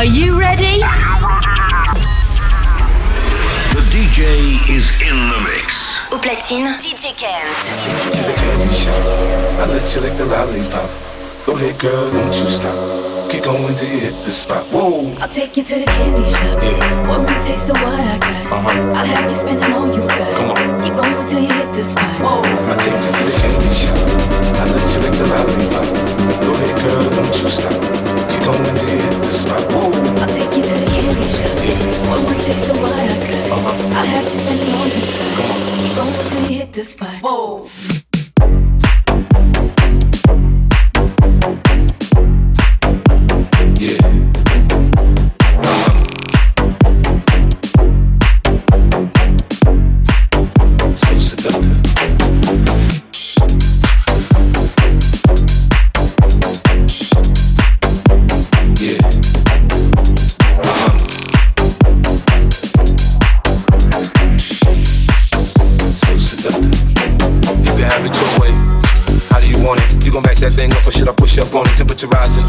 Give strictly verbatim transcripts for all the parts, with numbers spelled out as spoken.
Are you ready? The D J is in the mix. Au platine, D J Kent. I let you lick the lollipop. Go ahead, girl, don't you stop. Keep going till you hit the spot. Whoa. I'll take you to the candy shop. Yeah. One more taste of what I got. Uh-huh. I'll have you spending all you got. Come on. Keep going till you hit the spot. Whoa. I'll take you to the candy shop. I let you lick the lollipop. Go ahead, girl, don't you stop. Keep going till you hit the spot. Whoa. I'll take you to the candy shop. Yeah. One more taste of what I got. Uh-huh. I'll have you spending all you got. Come on. Keep going till you hit the spot. Whoa.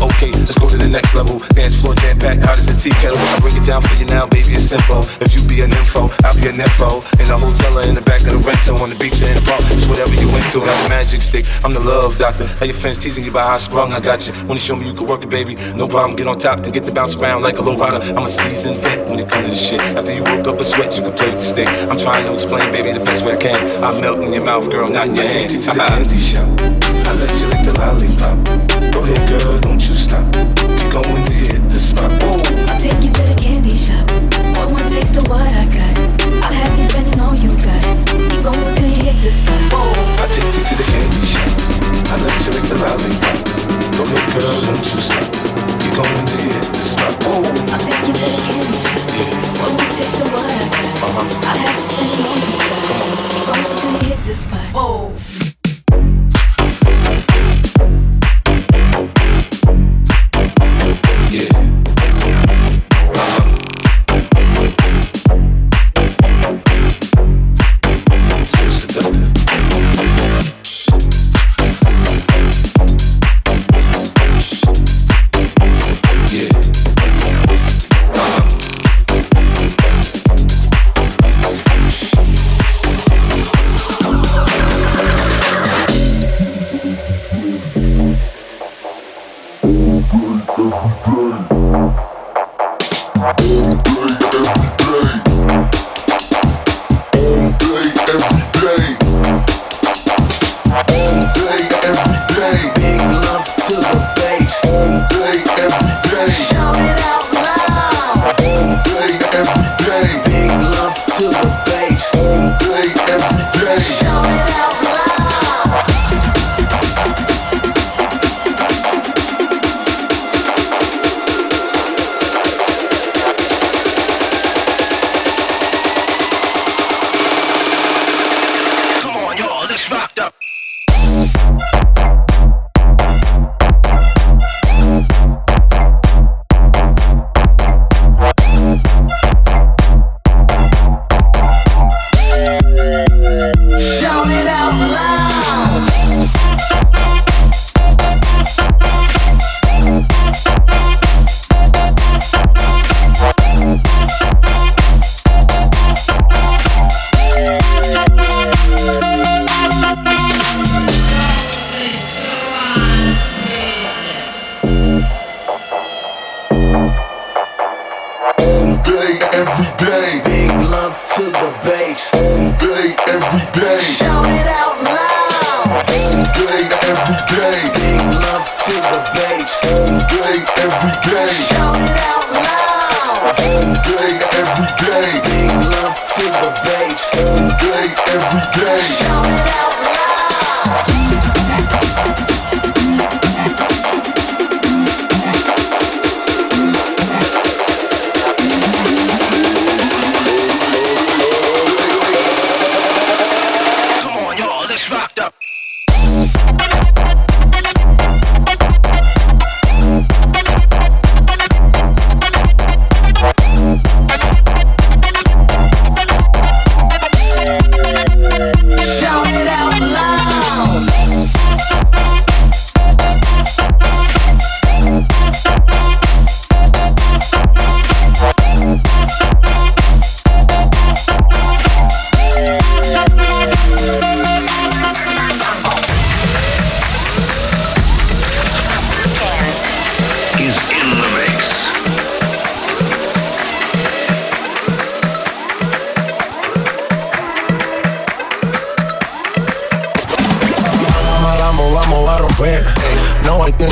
Okay, let's go to the next level. Dance floor jam packed, hot as a tea kettle. I break it down for you now, baby, it's simple. If you be an info, I'll be an info. In a hotel or in the back of the rental, on the beach or in the park, it's whatever you into. Got the magic stick, I'm the love doctor. How your friends teasing you about how I sprung, I got you. When you show me you can work it, baby, no problem. Get on top, then get to bounce around like a low rider. I'm a seasoned vet when it comes to this shit. After you woke up a sweat, you can play with the stick. I'm trying to explain, baby, the best way I can. I'm melting your mouth, girl, not in your hand. I take you to the candy shop. I let you lick the lollipop. Go ahead, girl, don't you stop. Keep going till you hit the spot. Whoa. I'll take you to the candy shop. One more taste of what I got. I'll have you spending all you got. Keep going till you hit the spot. Whoa. I'll take you to the candy shop. I'll let you lick the lollipop. Go ahead, girl, don't you stop. Keep going till you hit the spot. Whoa. I'll take you to the candy shop. Yeah. One more taste of what I got. Uh-huh. I'll have you spending all you got. Come on. Keep going till you hit the spot. Whoa.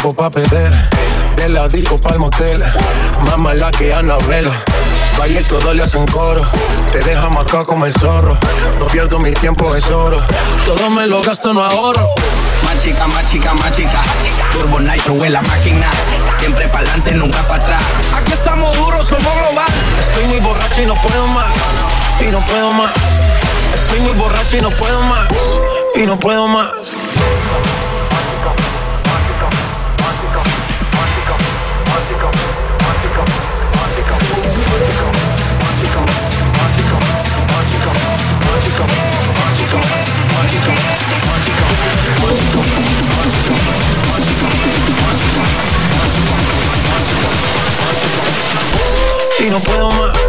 tengo pa' perder. De la disco pa'l motel, más mala que Anabel. Baile y todos le hacen coro, te deja marcado como el zorro. No pierdo mi tiempo, es oro, todo me lo gasto, no ahorro. Más chica, más chica, más chica, Turbo Nitro es la máquina. Siempre pa'lante, nunca pa' atrás. Aquí estamos duros, somos global. Estoy muy borracho y no puedo más, y no puedo más. Estoy muy borracho y no puedo más, y no puedo más. Y no puedo más.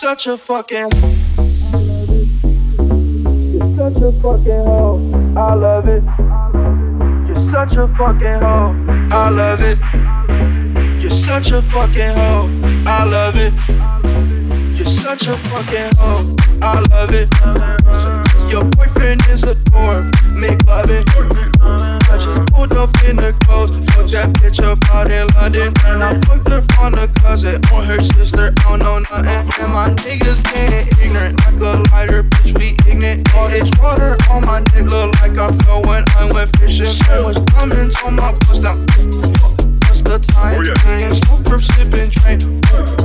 Such a fucking, I love it. You're such a fucking hoe. I love it. You're such a fucking hoe. I love it. You're such a fucking hoe. I love it. You're such a fucking hoe. I love it. Your boyfriend is a dork, make love it. I just pulled up in the coast, fucked that bitch up out in London. And I fucked up on the cousin, on her sister, I don't know nothing. And my niggas getting ignorant, like a lighter, bitch be ignorant. All this water on my neck look like I fell when I went fishing. So much diamonds on my bust, now fuck, what's the time? And smoke from sipping drink,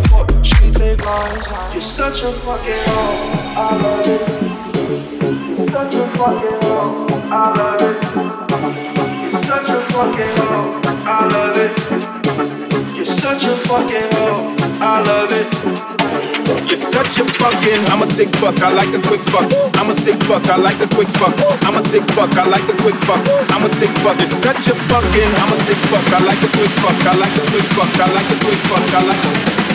fuck, she take lines. You're such a fucking hoe, I love it. Such a fucking hoe, I love it. You're such a fucking hoe, I love it. You're such a fucking hoe, I love it. You're such a fucking, I'm a sick fuck, I like the quick fuck. I'm a sick fuck, I like the quick fuck. I'm a sick fuck, I like the quick fuck. I'm a sick fuck, you're such a fucking, I'm a sick fuck, I like the quick fuck, I like the quick fuck, I like the quick fuck, I like the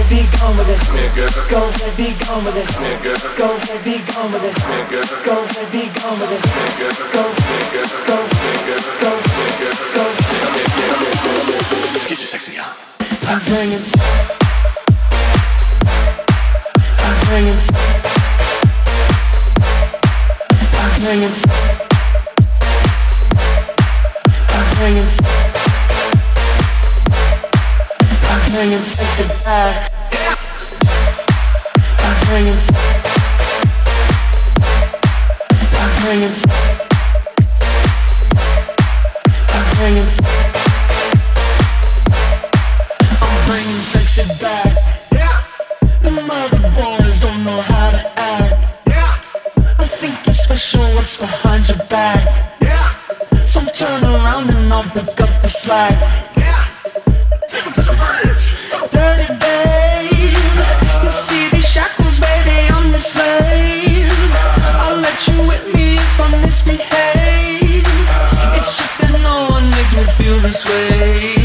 ahead, be gone with it. Go ahead, be gone with it. Go ahead, be gone with it. Go ahead, be gone with it. Go, go, go, go. Get your sexy on. I'm bringing I'm bringing I'm bringing I'm bringing I'm bringing sexy back. I'm bringing I'm bringing I'm bringing bringing sexy back. Yeah. Them other boys don't know how to act. Yeah. I think it's special what's behind your back. Yeah. So turn around and I'll pick up the slack. Yeah. Take a piece of bridge. Dirty babe, you see these shackles, baby, I'm your slave. I'll let you whip me if I misbehave. It's just that no one makes me feel this way.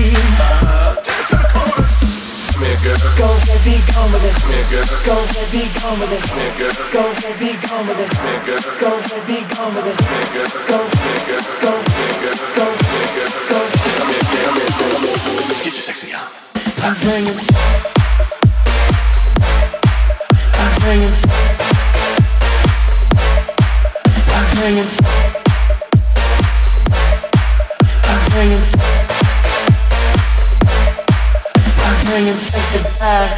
Go ahead, be gone with it. Go ahead, be gone with it. Go ahead, be gone with it. Go ahead, be gone with it. Go, go, go, go. Get your sexy on. I'm bringing it. I'm bringing it. I'm bringing it. I'm bringing it. I'm bringing sexy back.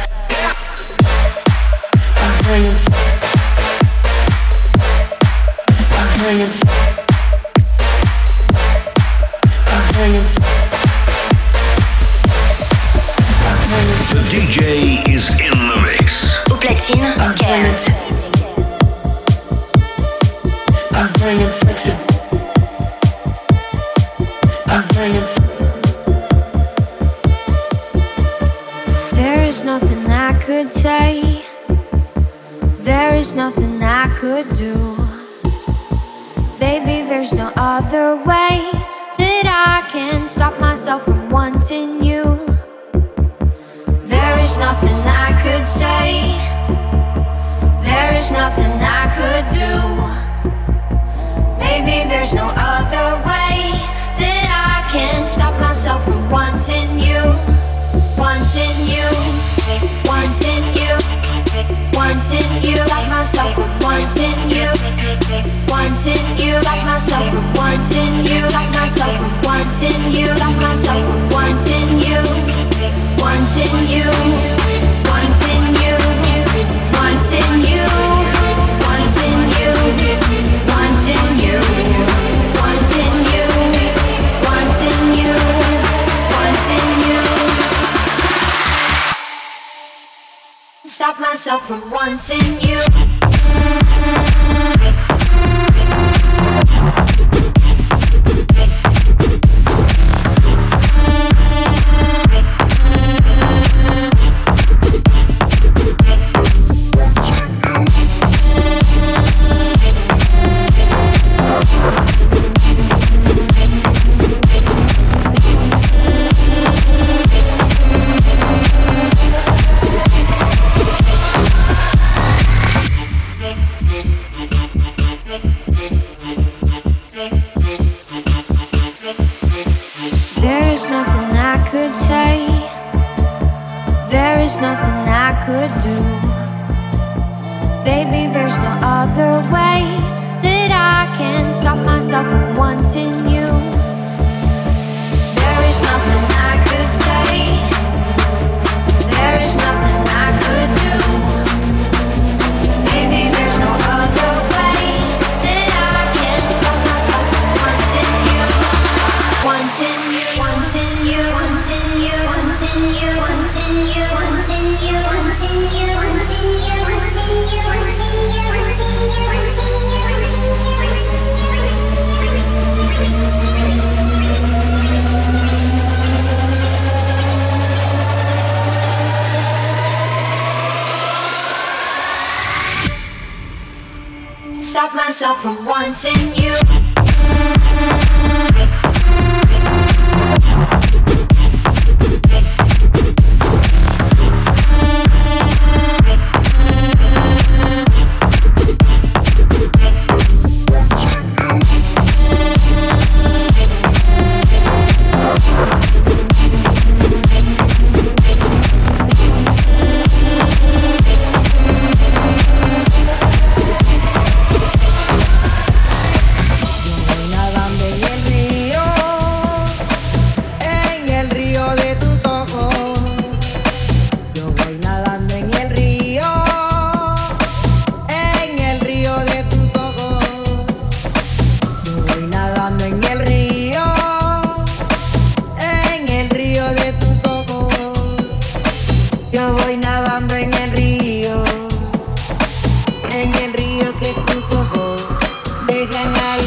I'm bringing I'm bringing I'm bringing The D J is in the mix. Au platine, Kenneth. I'm bringing sexy. I'm bringing sexy. There's nothing I could say. There is nothing I could do. Baby, there's no other way that I can stop myself from wanting you. There is nothing I could say. There is nothing I could do. Baby, there's no other way that I can stop myself from wanting you. Wanting you, wanting you, wanting you like myself. Wanting you, wanting you like myself. Wanting you like myself. Wanting you like myself. Wanting you, wanting you, wanting you, wanting you, wanting you, wanting you, wanting you, wanting you, wanting you. Stop myself from wanting you. lavando en el río, en el río que tus ojos dejan al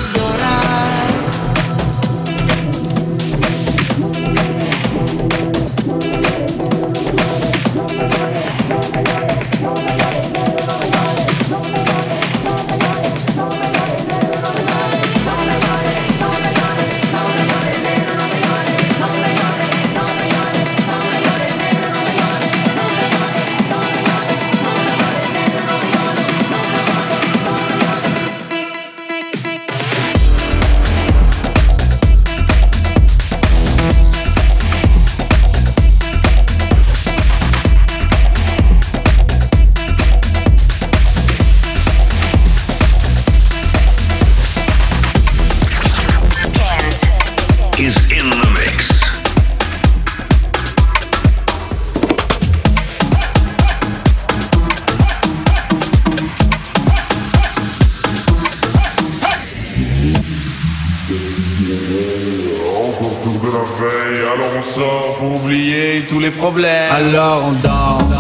problème. Alors on danse.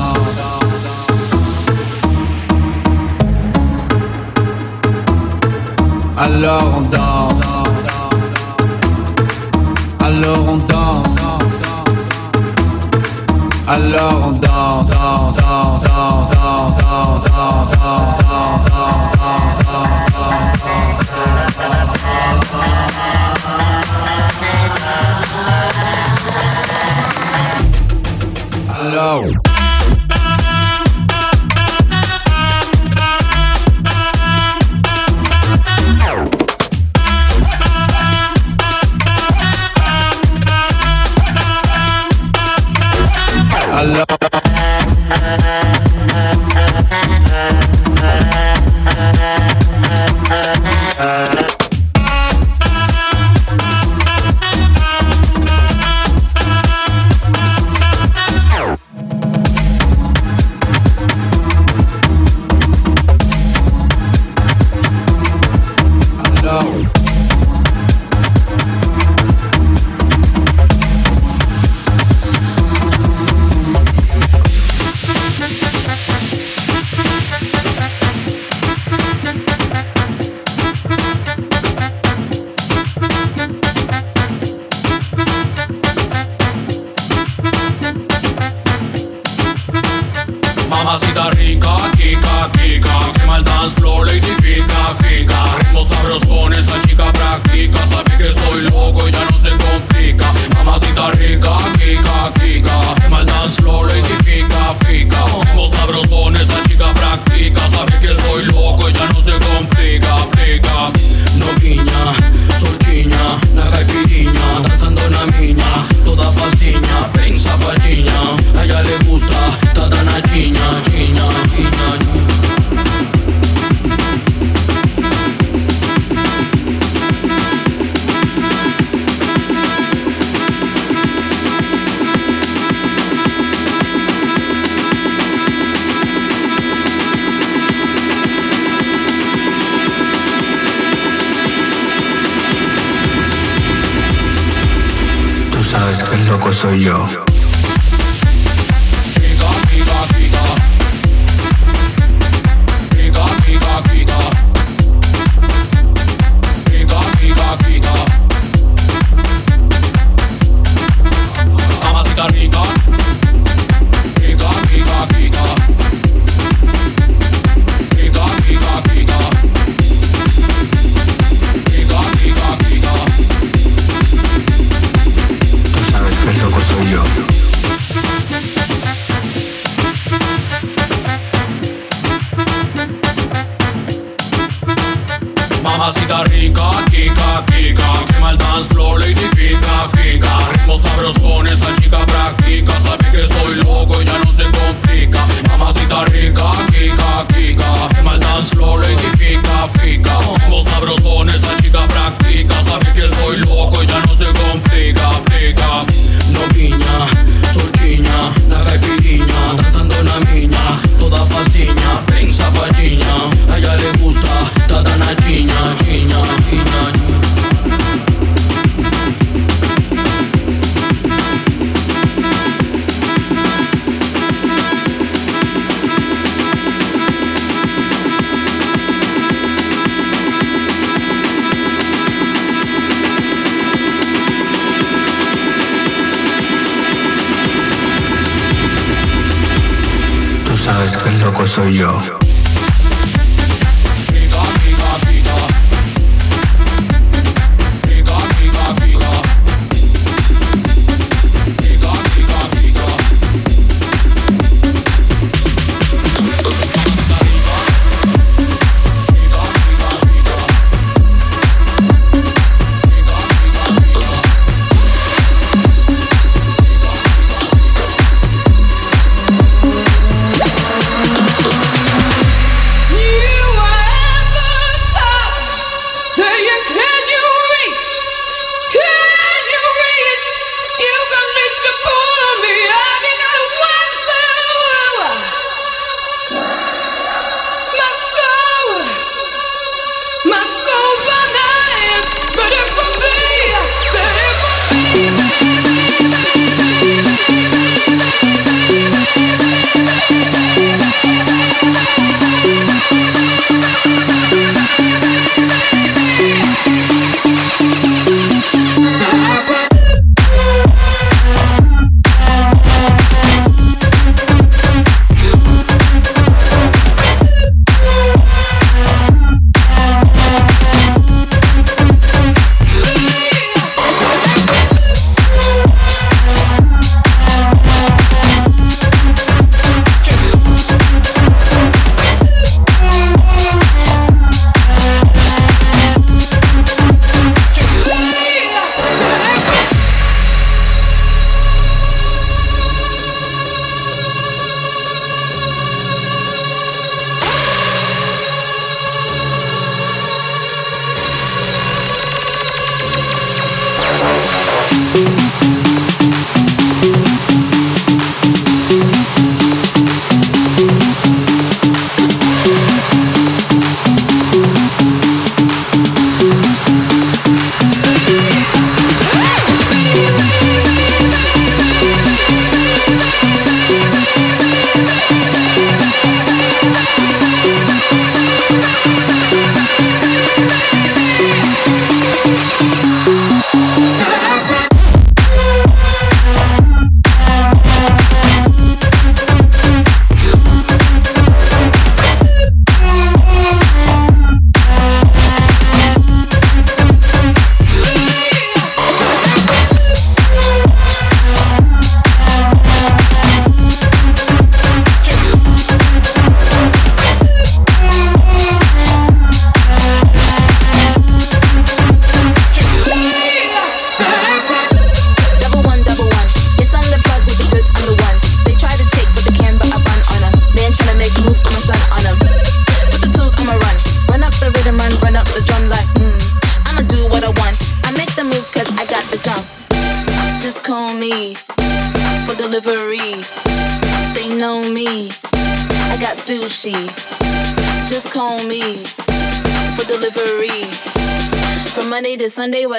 Alors on danse. Alors on danse. Alors on danse. Alors soy yo. sabes que el loco soy yo. Just call me for delivery. From Monday to Sunday,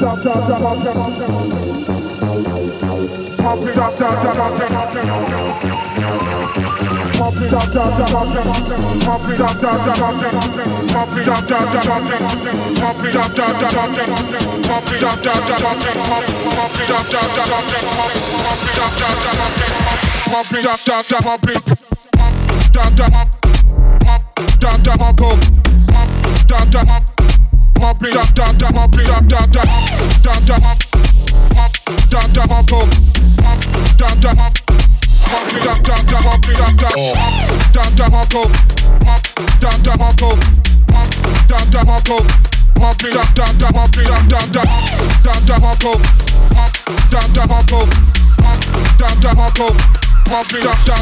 pop Pop it up, da da, pop it up, da da, da da, pop, pop, da da, pop, pop, da da, pop, pop it up, da da, pop it up, da da, da da, pop, pop, da da, pop, pop, da da, pop, pop, pop it up, da da, pop it up, da da, da da, pop, pop, da da, pop, pop, da da, pop, pop, pop it up, da da, pop it,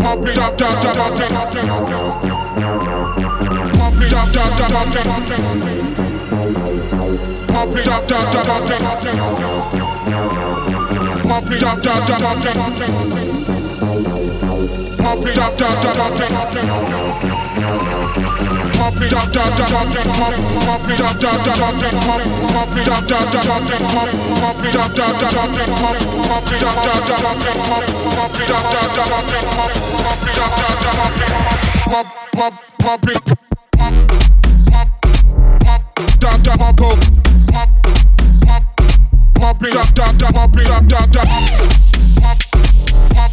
pop it up da da pop it up pop it up da da pop it up pop it up, da da da da. Pop it up, da da da da. Pop it up, da da da da. Pop it up, da da da da. Pop it up, da da da da. Pop it up, da da da da. Pop it up, da da da da. Pop it up, da da da da. Pop it up, da da da da. Pop it up, da da da da. Pop, pop, pop it. Da da pop pop pop pop pop it up da da pop it up da da pop pop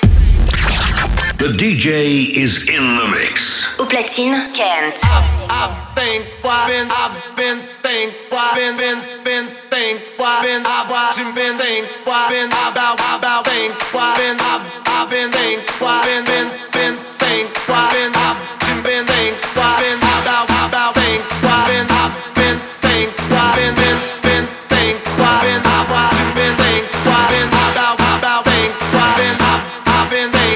The D J is in the mix. Au platine, Kent. I've been, I've been, I've been, think, I've been, been, been, think, I've been, I've been, think, I've been, about, about, think, I've been, I've been, think, I've been, been, been, think, I've been, I've been, think, I've been, about, about, think, I've been, I've been, think, I've been, been, been, think, I've been, I've been, think, I've been, about, about, think, I've been, I've been, think. I've been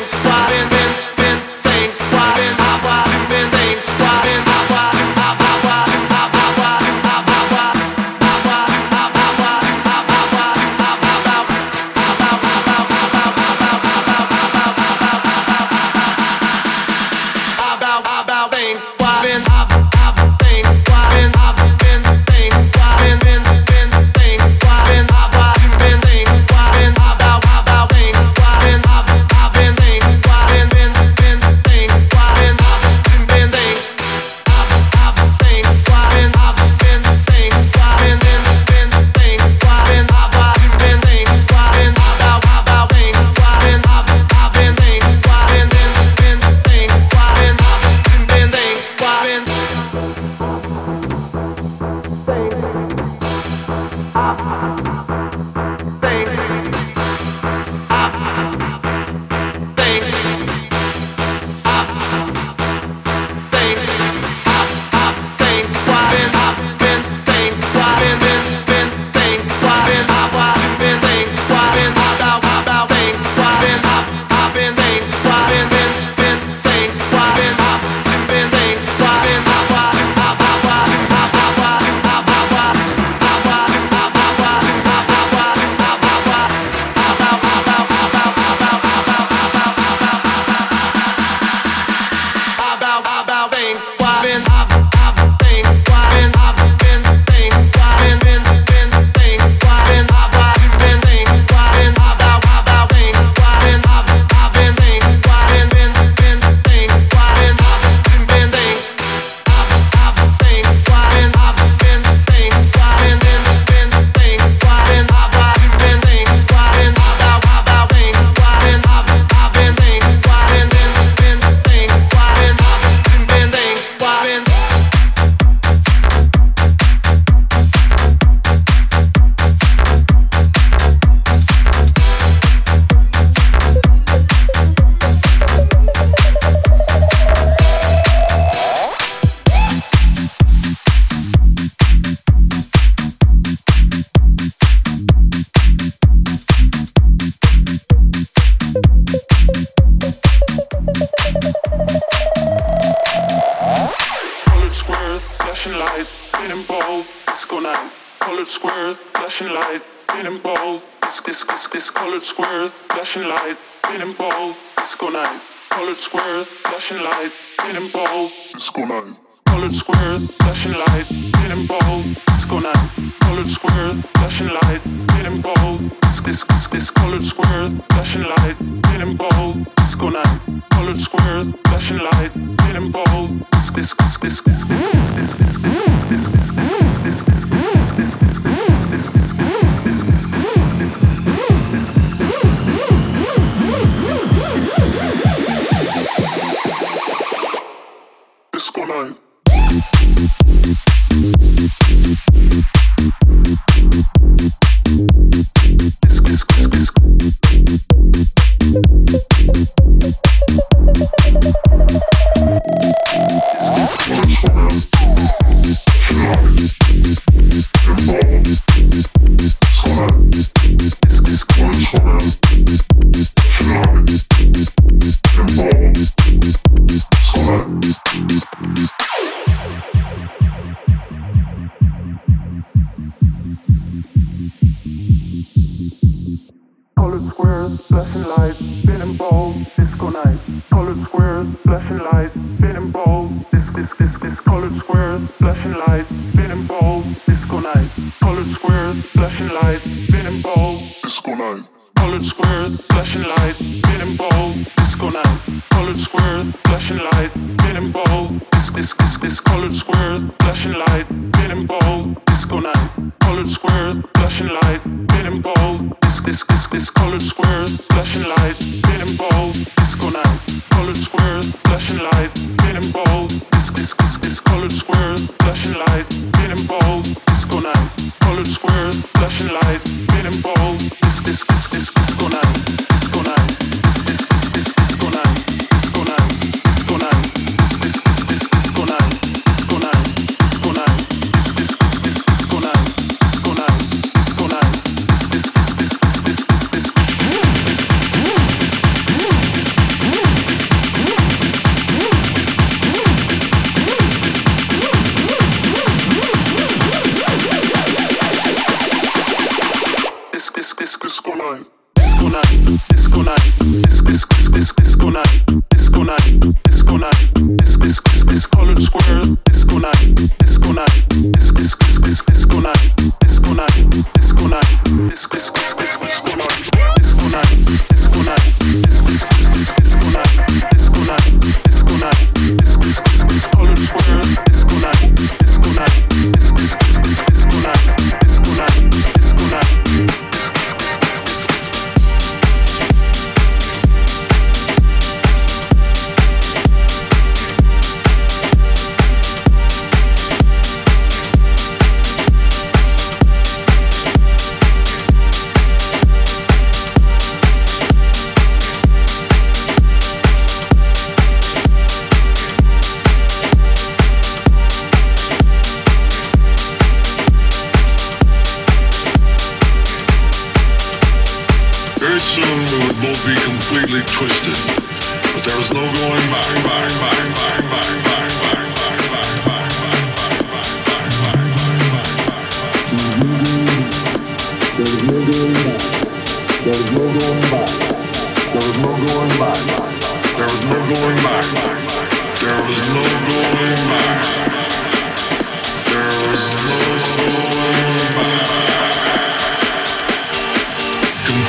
light, colored squares, flashing light, pinning balls, this this this this colored squares, flashing light, pinning balls, disco night, colored squares, flashing light, pinning balls, disco night. Colored squares, flashing light, pinning balls, disco night. Colored squares, flashing light, pinning balls, this this this this colored squares, flashing light, pinning balls, disco night. Colored squares, flashing light, pinning balls, this this this this this this.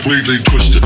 Completely twisted.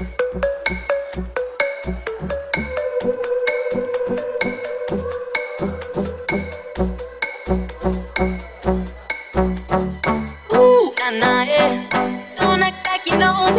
Don't act like you know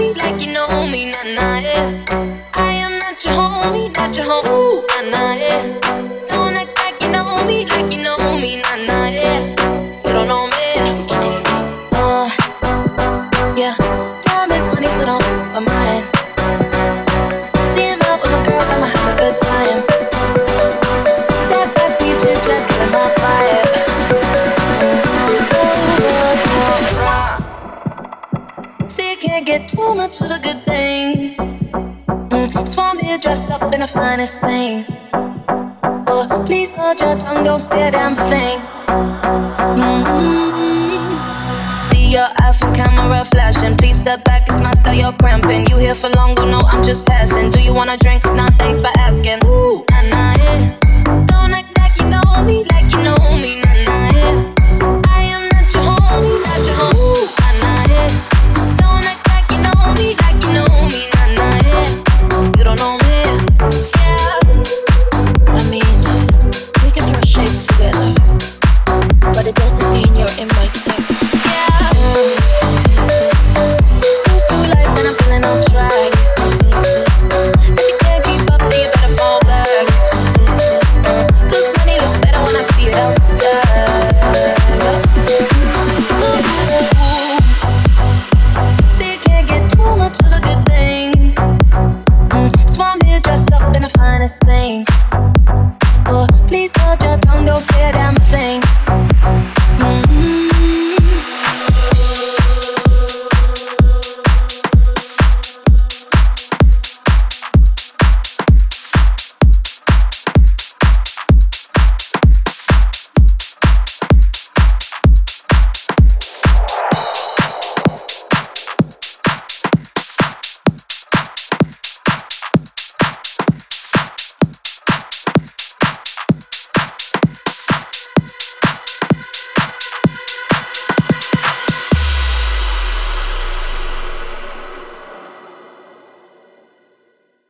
me, like you know me.